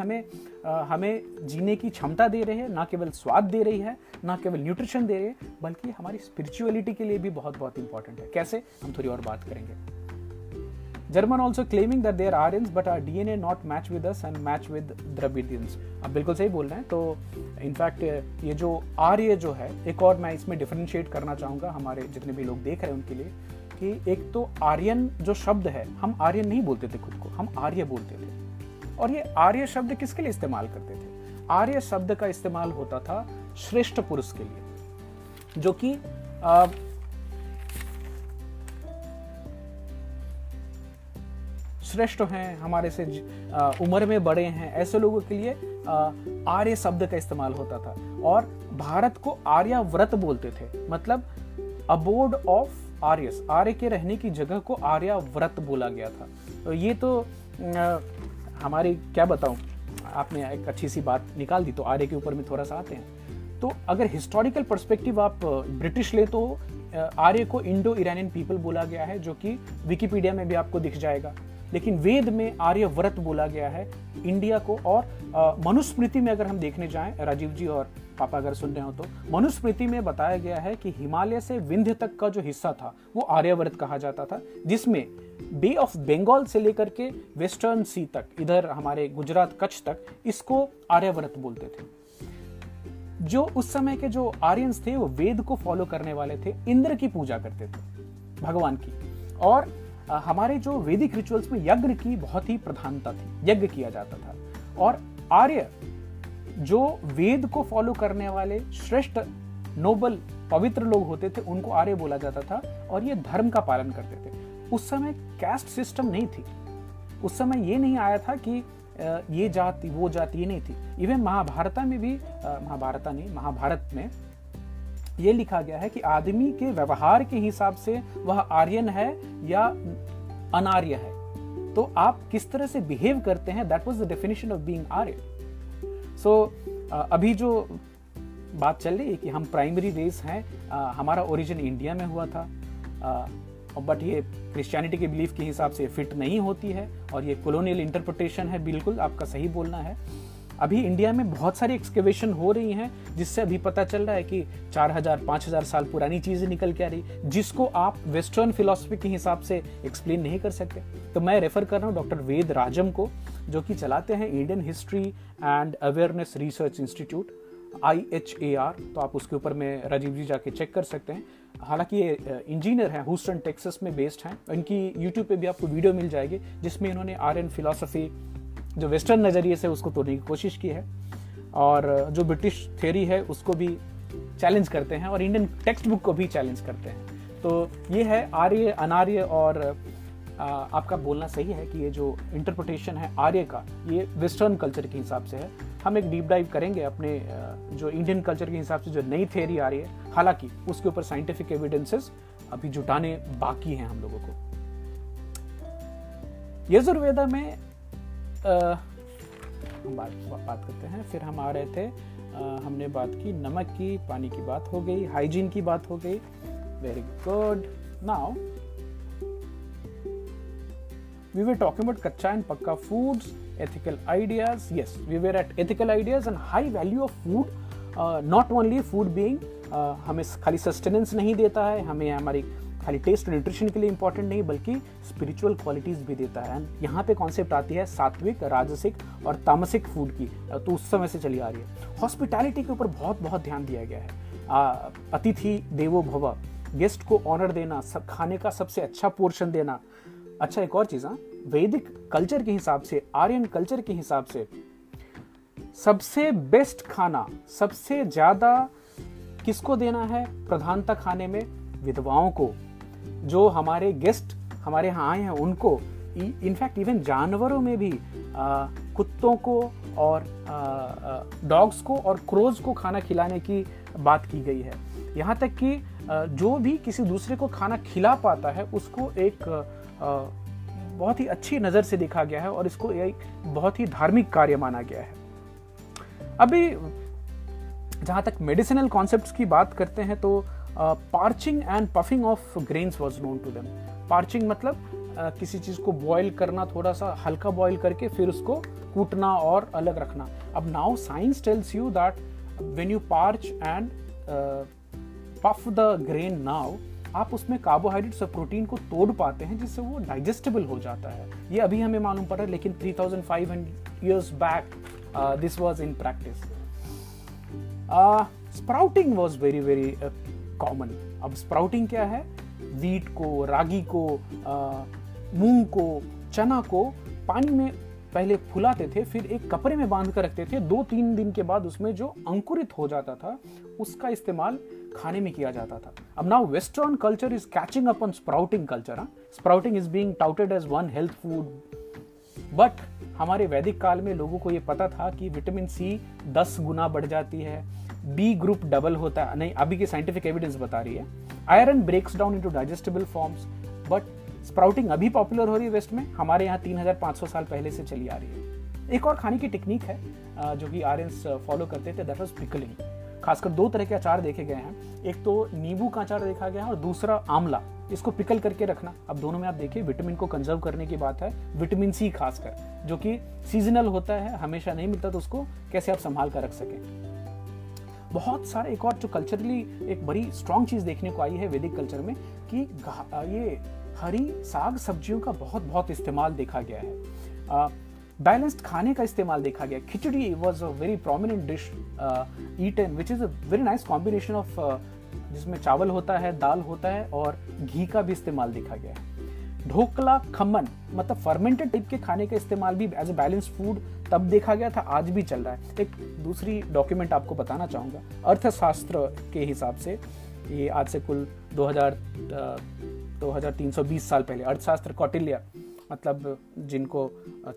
हमें जीने की क्षमता दे रही है, ना केवल स्वाद दे रही है, ना केवल न्यूट्रिशन दे रही है, बल्कि हमारी स्पिरिचुअलिटी के लिए भी बहुत बहुत इंपॉर्टेंट है। कैसे, हम थोड़ी और बात करेंगे। German also claiming that they are Aryans but our DNA not match with us and match with Dravidians। अब बिल्कुल सही बोल रहे हैं। तो इनफैक्ट ये जो आर्य जो है, एक और मैं इसमें डिफरेंशिएट करना चाहूँगा हमारे जितने भी लोग देख रहे हैं उनके लिए, कि एक तो आर्यन जो शब्द है, हम आर्यन नहीं बोलते थे खुद को, हम आर्य बोलते थे। और ये आर्य शब्द किसके लिए इस्तेमाल करते थे? आर्य शब्द का इस्तेमाल होता था श्रेष्ठ पुरुष के लिए, जो कि श्रेष्ठ हैं, हमारे से उम्र में बड़े हैं, ऐसे लोगों के लिए आर्य शब्द का इस्तेमाल होता था। और भारत को आर्याव्रत बोलते थे, मतलब अबोर्ड ऑफ आर्यस, आर्य के रहने की जगह को आर्याव्रत बोला गया था। तो ये तो हमारी क्या बताऊँ, आपने एक अच्छी सी बात निकाल दी। तो आर्य के ऊपर में थोड़ा सा आते हैं। तो अगर हिस्टोरिकल पर्सपेक्टिव आप ब्रिटिश ले तो आर्य को इंडो ईरानियन पीपल बोला गया है, जो कि विकिपीडिया में भी आपको दिख जाएगा। लेकिन वेद में आर्यव्रत बोला गया है इंडिया को। और मनुस्मृति में अगर हम देखने जाएं, राजीव जी और पापा अगर सुन रहे हो, तो मनुस्मृति में बताया गया है कि हिमालय से विंध्य तक का जो हिस्सा था वो आर्यव्रत कहा जाता था, जिसमें बे ऑफ बंगाल से लेकर के वेस्टर्न सी तक, इधर हमारे गुजरात कच्छ तक, इसको आर्यव्रत बोलते थे। जो उस समय के जो आर्यंस थे वो वेद को फॉलो करने वाले थे, इंद्र की पूजा करते थे, भगवान की। और हमारे जो वैदिक रिचुअल्स में यज्ञ की बहुत ही प्रधानता थी, यज्ञ किया जाता था। और आर्य जो वेद को फॉलो करने वाले श्रेष्ठ, नोबल, पवित्र लोग होते थे, उनको आर्य बोला जाता था। और ये धर्म का पालन करते थे। उस समय कैस्ट सिस्टम नहीं थी, उस समय ये नहीं आया था कि ये जाति वो जाति, ये नहीं थी। इवन महाभारत में ये लिखा गया है कि आदमी के व्यवहार के हिसाब से वह आर्यन है या अनार्य है। तो आप किस तरह से बिहेव करते हैं, that was the definition of being Aryan. So अभी जो बात चल रही है कि हम प्राइमरी रेस हैं, हमारा ओरिजिन इंडिया में हुआ था, बट ये क्रिश्चियनिटी के बिलीफ के हिसाब से फिट नहीं होती है और ये कॉलोनियल इंटरप्रिटेशन है। बिल्कुल आपका सही बोलना है। अभी इंडिया में बहुत सारी एक्सकेवेशन हो रही हैं, जिससे अभी पता चल रहा है कि 4000 5000 साल पुरानी चीज़ें निकल के आ रही, जिसको आप वेस्टर्न फिलॉसफी के हिसाब से एक्सप्लेन नहीं कर सकते। तो मैं रेफ़र कर रहा हूँ डॉक्टर वेद राजम को, जो कि चलाते हैं Indian history and awareness research institute, IHAR। तो आप उसके ऊपर में राजीव जी जाके चेक कर सकते हैं। हालांकि ये इंजीनियर हैं, ह्यूस्टन टेक्सास में बेस्ड हैं। इनकी यूट्यूब पे भी आपको वीडियो मिल जाएगी जिसमें इन्होंने आर्यन फिलॉसफी जो वेस्टर्न नज़रिए से उसको तोड़ने की कोशिश की है, और जो ब्रिटिश थ्योरी है उसको भी चैलेंज करते हैं, और इंडियन टेक्स्ट बुक को भी चैलेंज करते हैं। तो ये है आर्य, अनार्य और आपका बोलना सही है कि ये जो इंटरप्रिटेशन है आर्य का, ये वेस्टर्न कल्चर के हिसाब से है। हम एक डीप डाइव करेंगे अपने जो इंडियन कल्चर के हिसाब से जो नई थ्योरी आ रही है, हालांकि उसके ऊपर साइंटिफिक एविडेंसेस अभी जुटाने बाकी हैं हम लोगों को। यजुर्वेदा में हम बात करते हैं, फिर हम आ रहे थे, हमने बात की नमक की, पानी की बात हो गई, हाइजीन की बात हो गई, very good. Now we were talking about kacha and pakka foods, ethical ideas. Yes, we were at ethical ideas and high value of food, not only food being हमें खाली sustenance नहीं देता है, हमें हमारी खाली taste और nutrition के लिए important नहीं बल्कि spiritual qualities भी देता है। and यहाँ पे concept आती है सात्विक, राजसिक और तामसिक food की, तो उस समय से चली आ रही है। hospitality के ऊपर बहुत बहुत ध्यान दिया गया है, अतिथि देवो भव, गेस्ट को ऑनर देना, सब खाने का सबसे अच्छा पोर्शन देना। अच्छा, एक और चीज, वैदिक कल्चर के हिसाब से, आर्यन कल्चर के हिसाब से सबसे बेस्ट खाना, सबसे ज्यादा किसको देना है प्रधानता खाने में? विधवाओं को, जो हमारे गेस्ट हमारे यहाँ आए हैं उनको। इनफैक्ट इवन जानवरों में भी कुत्तों को और डॉग्स को और क्रोज को खाना खिलाने की बात की गई है। यहाँ तक कि जो भी किसी दूसरे को खाना खिला पाता है उसको एक बहुत ही अच्छी नज़र से देखा गया है और इसको एक बहुत ही धार्मिक कार्य माना गया है। अभी जहाँ तक मेडिसिनल कॉन्सेप्ट्स की बात करते हैं तो parching and puffing of grains was known to them. Parching मतलब किसी चीज़ को बॉयल करना, थोड़ा सा हल्का बॉयल करके फिर उसको कूटना और अलग रखना। अब now science tells you that when you parch and puff the grain, now आप उसमें कार्बोहाइड्रेट्स और प्रोटीन को तोड़ पाते हैं जिससे वो डाइजेस्टेबल हो जाता है। ये अभी हमें मालूम पड़ा, लेकिन 3,500 years back this was in practice. Sprouting was very very common. अब sprouting क्या है? वीट को, रागी को, मूंग को, चना को पानी में पहले फुलाते थे, फिर एक कपड़े में बांध कर रखते थे, 2-3 दिन के बाद उसमें जो अंकुरित हो जाता था उसका इस्तेमाल खाने में किया जाता था। अब now western culture is catching up on sprouting culture. Sprouting is being touted as one health food, but हमारे वैदिक काल में लोगों को ये पता था कि विटामिन सी 10 गुना बढ़ जाती है, बी ग्रुप डबल होता है, नहीं अभी की साइंटिफिक एविडेंस बता रही है, iron breaks down into digestible forms. But sprouting अभी पॉपुलर हो रही है वेस्ट में, हमारे यहाँ 3,500 साल पहले से चली आ रही है। एक और खाने की टेक्निक है जो कि आर्यंस फॉलो करते थे, दैट वाज पिकलिंग। खासकर 2 तरह के अचार देखे गए हैं, एक तो नींबू का अचार देखा गया है और दूसरा आंवला, इसको पिकल करके रखना। अब दोनों में आप देखिए विटामिन को कंजर्व करने की बात है, विटामिन सी खासकर जो कि सीजनल होता है, हमेशा नहीं मिलता, तो उसको कैसे आप संभाल कर रख सकें। बहुत सारे एक और जो कल्चरली एक बड़ी स्ट्रॉन्ग चीज़ देखने को आई है वैदिक कल्चर में कि ये हरी साग सब्जियों का बहुत बहुत इस्तेमाल देखा गया है, बैलेंस्ड खाने का इस्तेमाल देखा गया। Khichdi was a very prominent dish eaten which is a very nice combination of, जिसमें चावल होता है, दाल होता है और घी का भी इस्तेमाल देखा गया है। ढोकला, खमन मतलब फर्मेंटेड टाइप के खाने का इस्तेमाल भी एज अ बैलेंस्ड फूड तब देखा गया था, आज भी चल रहा है। एक दूसरी डॉक्यूमेंट आपको बताना चाहूँगा, अर्थशास्त्र के हिसाब से ये आज से कुल 2,320 साल पहले अर्थशास्त्र कौटिल्य, मतलब जिनको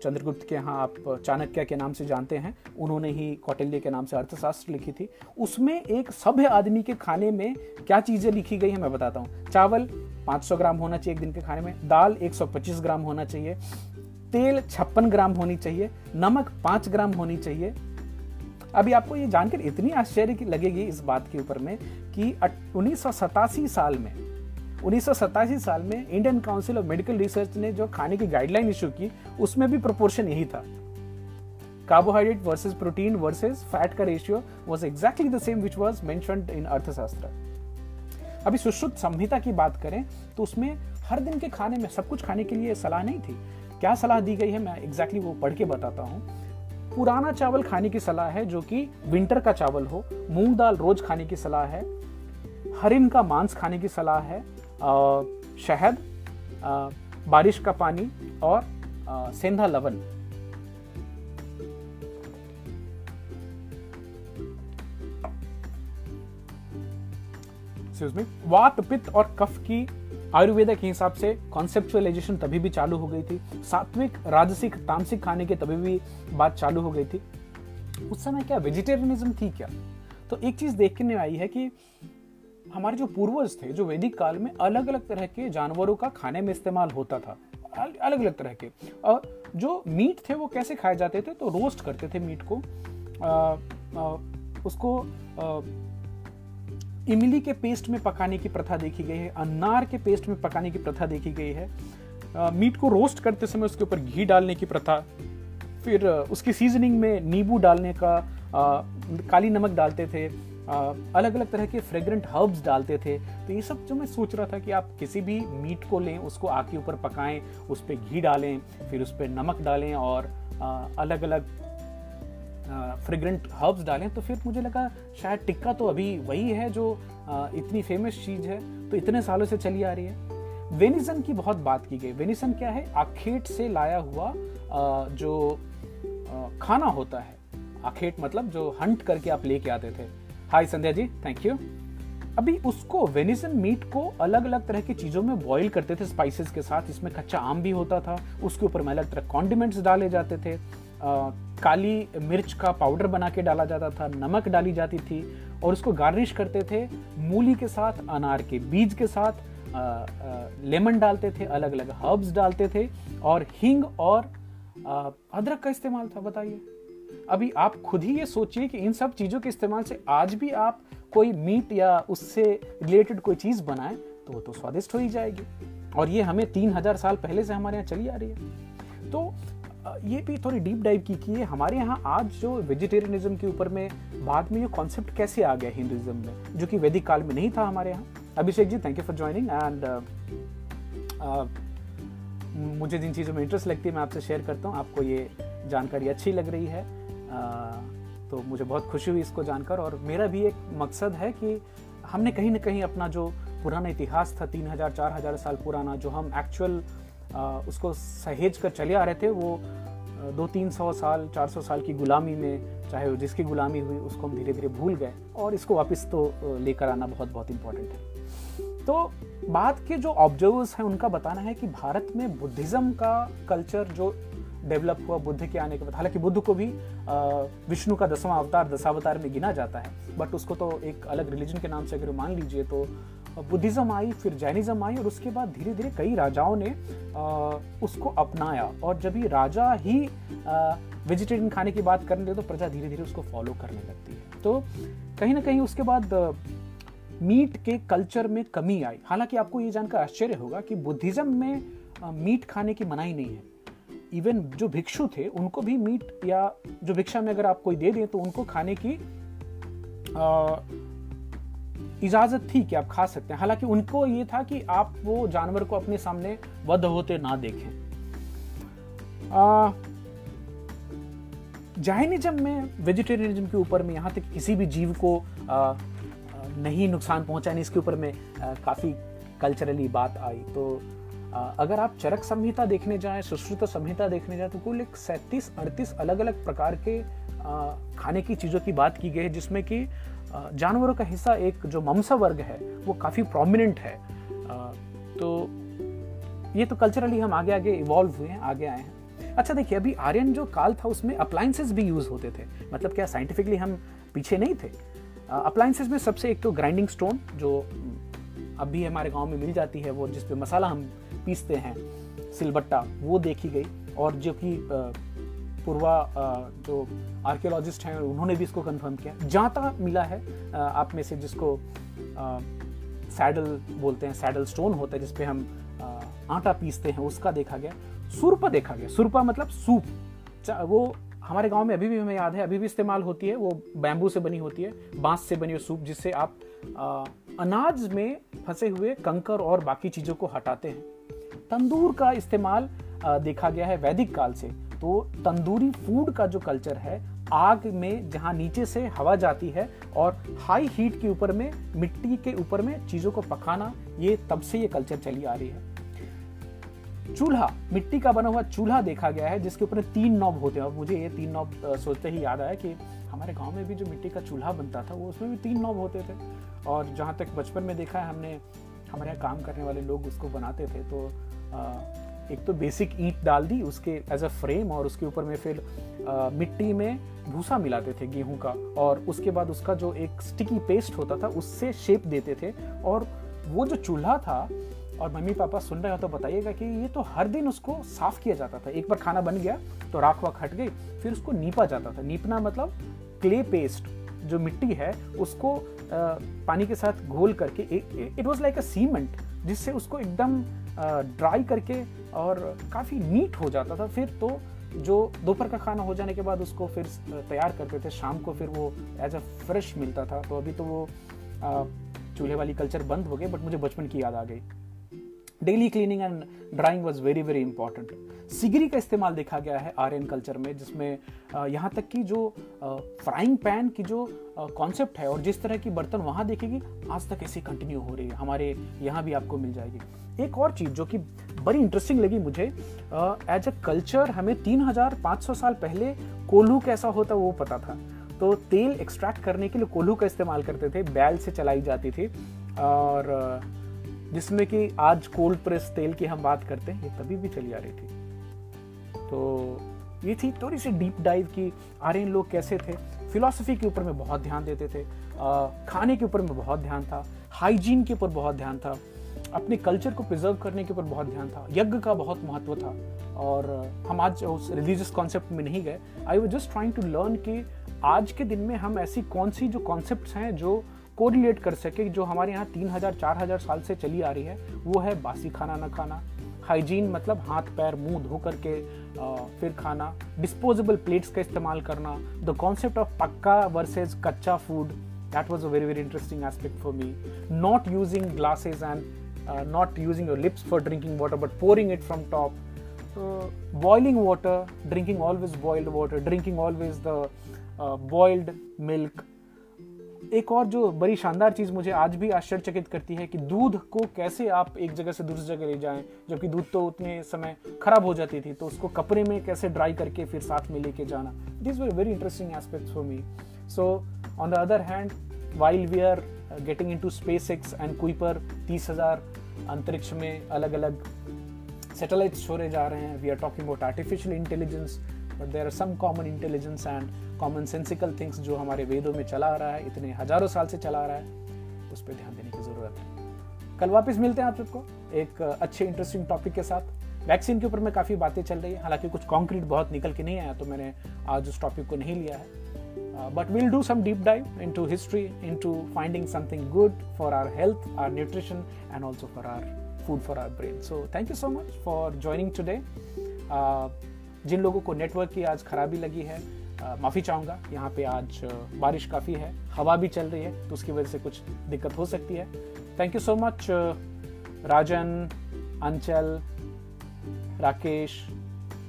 चंद्रगुप्त के यहाँ आप चाणक्य के नाम से जानते हैं, उन्होंने ही कौटिल्य के नाम से अर्थशास्त्र लिखी थी। उसमें एक सभ्य आदमी के खाने में क्या चीज़ें लिखी गई है मैं बताता हूँ। चावल 500 ग्राम होना चाहिए एक दिन के खाने में, दाल 125 ग्राम होना चाहिए, तेल 56 ग्राम होनी चाहिए, नमक 5 ग्राम होनी चाहिए। अभी आपको ये जानकर इतनी आश्चर्य की लगेगी इस बात के ऊपर में कि 1987 साल में Indian Council of Medical Research ने जो खाने की गाइडलाइन इशू की उसमें भी प्रोपोर्शन यही था, carbohydrate versus protein versus fat का ratio was exactly the same which was mentioned in Arthashastra. अभी सुश्रुत संहिता की बात करें तो उसमें हर दिन के खाने में सब कुछ खाने के लिए सलाह नहीं थी, क्या सलाह दी गई है मैं एग्जैक्टली वो पढ़ के बताता हूँ। पुराना चावल खाने की सलाह है जो कि विंटर का चावल हो, मूंग दाल रोज खाने की सलाह है, हरिण का मांस खाने की सलाह है, शहद, बारिश का पानी और सेंधा लवन। वात, पित्त और कफ की आयुर्वेदा के हिसाब से कॉन्सेप्चुअलाइजेशन तभी भी चालू हो गई थी, सात्विक राजसिक तामसिक खाने के तभी भी बात चालू हो गई थी। उस समय क्या वेजिटेरियनिज्म थी क्या? तो एक चीज देखने आई है कि हमारे जो पूर्वज थे, जो वैदिक काल में अलग अलग तरह के जानवरों का खाने में इस्तेमाल होता था, अलग अलग तरह के, और जो मीट थे वो कैसे खाए जाते थे, तो रोस्ट करते थे मीट को, उसको इमली के पेस्ट में पकाने की प्रथा देखी गई है, अनार के पेस्ट में पकाने की प्रथा देखी गई है, मीट को रोस्ट करते समय उसके ऊपर घी डालने की प्रथा, फिर उसकी सीजनिंग में नींबू डालने का, काली नमक डालते थे, अलग अलग तरह के फ्रेग्रेंट हर्ब्स डालते थे। तो ये सब जो मैं सोच रहा था कि आप किसी भी मीट को लें, उसको आग के ऊपर पकाएं, उस पर घी डालें, फिर उस पर नमक डालें और अलग अलग फ्रेग्रेंट हर्ब्स डालें, तो फिर मुझे लगा शायद टिक्का तो अभी वही है जो इतनी फेमस चीज़ है, तो इतने सालों से चली आ रही है। वेनिसन की बहुत बात की गई। वेनिसन क्या है? आखेट से लाया हुआ जो खाना होता है। आखेट मतलब जो हंट करके आप लेके आते थे। Hi Sandhya ji, thank you. अभी उसको वेनिसन मीट को अलग अलग तरह की चीज़ों में बॉईल करते थे स्पाइसेस के साथ, इसमें कच्चा आम भी होता था, उसके ऊपर में अलग तरह कॉन्डिमेंट्स डाले जाते थे, काली मिर्च का पाउडर बना के डाला जाता था, नमक डाली जाती थी और उसको गार्निश करते थे मूली के साथ, अनार के बीज के साथ, लेमन डालते थे, अलग अलग हर्ब्स डालते थे और हींग और अदरक का इस्तेमाल था। बताइए, अभी आप खुद ही ये सोचिए कि इन सब चीज़ों के इस्तेमाल से आज भी आप कोई मीट या उससे रिलेटेड कोई चीज़ बनाएं तो वो तो स्वादिष्ट हो ही जाएगी। और ये हमें 3000 साल पहले से हमारे यहाँ चली आ रही है। तो ये भी थोड़ी डीप डाइव की है। हमारे यहाँ आज जो वेजिटेरियनिज्म के ऊपर में बाद में ये कॉन्सेप्ट कैसे आ गया हिंदुइज्म में, जो कि वैदिक काल में नहीं था हमारे यहाँ। Abhishek ji, thank you for joining and मुझे जिन चीज़ों में इंटरेस्ट लगती है मैं आपसे शेयर करता हूँ। आपको ये जानकारी अच्छी लग रही है तो मुझे बहुत खुशी हुई इसको जानकर। और मेरा भी एक मकसद है कि हमने कहीं ना कहीं अपना जो पुराना इतिहास था 3000-4000 साल पुराना, जो हम एक्चुअल उसको सहेज कर चले आ रहे थे, वो 200-300 साल 400 साल की गुलामी में, चाहे जिसकी गुलामी हुई उसको हम धीरे धीरे भूल गए और इसको वापस तो लेकर आना बहुत बहुत इम्पोर्टेंट है। तो बाद के जो ऑब्जर्वर्स हैं उनका बताना है कि भारत में बुद्धिज़्म का कल्चर जो डेवलप हुआ बुद्ध के आने के बाद, हालांकि बुद्ध को भी विष्णु का 10वां अवतार दशावतार में गिना जाता है, बट उसको तो एक अलग रिलीजन के नाम से अगर मान लीजिए, तो बुद्धिज़्म आई, फिर जैनिज़्म आई और उसके बाद धीरे धीरे कई राजाओं ने उसको अपनाया। और जब ही राजा ही वेजिटेरियन खाने की बात करने लगे तो प्रजा धीरे धीरे उसको फॉलो करने लगती है। तो कहीं ना कहीं उसके बाद मीट के कल्चर में कमी आई। हालांकि आपको ये जानकर आश्चर्य होगा कि बुद्धिज़्म में मीट खाने की मनाही नहीं है। इवन जो भिक्षु थे उनको भी मीट, या जो भिक्षा में अगर आप कोई दे दें तो उनको खाने की इजाज़त थी कि आप खा सकते हैं। हालांकि उनको ये था कि आप वो जानवर को अपने सामने वध होते ना देखें। जैनिज्म में वेजिटेरियनिज्म के ऊपर में यहाँ तक किसी भी जीव को नहीं नुकसान पहुँचाने, इसके ऊपर में काफ़ी कल्चरली बात आई। तो अगर आप चरक संहिता देखने जाएं, सुश्रुत संहिता देखने जाएं, तो कुल एक 37-38 अलग अलग प्रकार के खाने की चीज़ों की बात की गई है, जिसमें कि जानवरों का हिस्सा एक जो ममसा वर्ग है वो काफ़ी प्रोमिनेंट है। तो ये तो कल्चरली हम आगे आगे इवॉल्व हुए हैं, आगे आए हैं। अच्छा देखिए, अभी आर्यन जो काल था उसमें अप्लायंसेस भी यूज़ होते थे, मतलब क्या साइंटिफिकली हम पीछे नहीं थे। अप्लायंसेस में सबसे एक तो ग्राइंडिंग स्टोन, जो अभी हमारे गांव में मिल जाती है, वो जिस पे मसाला हम पीसते हैं, सिलबट्टा, वो देखी गई। और जो कि पूर्वा जो आर्कियोलॉजिस्ट हैं उन्होंने भी इसको कंफर्म किया। जांता मिला है आप में से जिसको सैडल बोलते हैं, सैडल स्टोन होता है जिसपे हम आटा पीसते हैं, उसका देखा गया। सुरपा देखा गया, सुरपा मतलब सूप, वो हमारे गांव में अभी भी हमें याद है, अभी भी इस्तेमाल होती है। वो बैम्बू से बनी होती है, बांस से बनी हुई सूप, जिससे आप अनाज में फंसे हुए कंकर और बाकी चीज़ों को हटाते हैं। तंदूर का इस्तेमाल देखा गया है वैदिक काल से। तो तंदूरी फूड का जो कल्चर है, आग में जहाँ नीचे से हवा जाती है और हाई हीट के ऊपर में, मिट्टी के ऊपर में चीज़ों को पकाना, ये तब से ये कल्चर चली आ रही है। चूल्हा, मिट्टी का बना हुआ चूल्हा देखा गया है, जिसके ऊपर 3 नॉब होते हैं। अब मुझे ये 3 नॉब सोचते ही याद आया कि हमारे गांव में भी जो मिट्टी का चूल्हा बनता था वो उसमें भी 3 नॉब होते थे। और जहाँ तक बचपन में देखा है हमने हमारे यहाँ काम करने वाले लोग उसको बनाते थे। तो एक तो बेसिक ईंट डाल दी उसके एज अ फ्रेम, और उसके ऊपर में फिर मिट्टी में भूसा मिलाते थे गेहूं का, और उसके बाद उसका जो एक स्टिकी पेस्ट होता था उससे शेप देते थे। और वो जो चूल्हा था, और मम्मी पापा सुन रहे हो तो बताइएगा कि ये तो हर दिन उसको साफ किया जाता था। एक बार खाना बन गया तो राख वाख हट गई, फिर उसको नीपा जाता था। नीपना मतलब क्ले पेस्ट जो मिट्टी है उसको पानी के साथ घोल करके, it was like a cement, जिससे उसको एकदम ड्राई करके और काफ़ी नीट हो जाता था। फिर तो जो दोपहर का खाना हो जाने के बाद उसको फिर तैयार करते थे, शाम को फिर वो एज अ फ्रेश मिलता था। तो अभी तो वो चूल्हे वाली कल्चर बंद हो गई, बट मुझे बचपन की याद आ गई। Daily cleaning and drying was very very important. सिगरी का इस्तेमाल देखा गया है आर्यन कल्चर में, जिसमें यहाँ तक कि जो फ्राइंग पैन की जो कॉन्सेप्ट है और जिस तरह की बर्तन वहाँ देखेगी, आज तक ऐसे कंटिन्यू हो रही है, हमारे यहाँ भी आपको मिल जाएगी। एक और चीज़ जो कि बड़ी इंटरेस्टिंग लगी मुझे, एज अ कल्चर हमें 3500 साल पहले कोल्हू कैसा होता वो पता था। तो तेल एक्सट्रैक्ट करने के लिए कोल्हू का इस्तेमाल करते थे, बैल से चलाई जाती थी, और जिसमें कि आज कोल्ड प्रेस तेल की हम बात करते हैं, ये तभी भी चली आ रही थी। तो ये थी थोड़ी सी डीप डाइव की आर्यन लोग कैसे थे। फिलॉसफी के ऊपर में बहुत ध्यान देते थे, खाने के ऊपर में बहुत ध्यान था, हाइजीन के ऊपर बहुत ध्यान था, अपने कल्चर को प्रिजर्व करने के ऊपर बहुत ध्यान था, यज्ञ का बहुत महत्व था। और हम आज उस रिलीजियस कॉन्सेप्ट में नहीं गए। I was just trying to learn कि आज के दिन में हम ऐसी कौन सी जो कॉन्सेप्ट्स हैं जो कोरिलेट कर सके, जो हमारे यहाँ 3000-4000 साल से चली आ रही है। वो है बासी खाना ना खाना, हाइजीन मतलब हाथ पैर मुंह धो करके फिर खाना, डिस्पोजेबल प्लेट्स का इस्तेमाल करना, the concept of pakka versus kachcha food, that was a very very interesting aspect for me, not using glasses and not using your lips for drinking water but pouring it from top, boiling water, drinking always boiled water, drinking always the boiled milk. एक और जो बड़ी शानदार चीज़ मुझे आज भी आश्चर्यचकित करती है कि दूध को कैसे आप एक जगह से दूसरी जगह ले जाएं, जबकि दूध तो उतने समय खराब हो जाती थी, तो उसको कपड़े में कैसे ड्राई करके फिर साथ में लेके जाना। This were very interesting aspects for me. So on the other hand, while we are getting into SpaceX and Kuiper, 30,000 अंतरिक्ष में अलग अलग सैटेलाइट्स छोड़े जा रहे हैं, we are talking about artificial intelligence, but there are some common intelligence and common sensical things जो हमारे वेदों में चला आ रहा है, इतने हजारों साल से चला आ रहा है, उस पर ध्यान देने की ज़रूरत है। कल वापस मिलते हैं आप सबको एक अच्छे इंटरेस्टिंग टॉपिक के साथ। वैक्सीन के ऊपर में काफ़ी बातें चल रही है, हालांकि कुछ कॉन्क्रीट बहुत निकल के नहीं आया, तो मैंने आज उस टॉपिक को नहीं लिया है, but we'll do some deep dive into history, into finding something good for our health, our nutrition and also for our food, for our brain. So thank you so much for joining today. जिन लोगों को network की आज खराबी लगी है, माफ़ी चाहूँगा, यहाँ पे आज बारिश काफ़ी है, हवा भी चल रही है, तो उसकी वजह से कुछ दिक्कत हो सकती है। Thank you so much Rajan, Anchal, Rakesh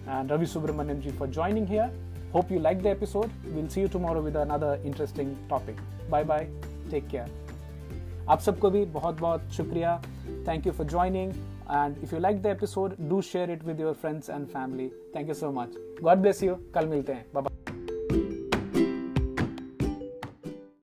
and Ravi Subramaniam ji for joining here. Hope you like the episode. Will see you tomorrow with another interesting topic. Bye bye, take care. आप सबको भी बहुत बहुत शुक्रिया। Thank you for joining, and if you like the episode do share it with your friends and family. Thank you so much, God bless you. कल मिलते हैं, bye bye.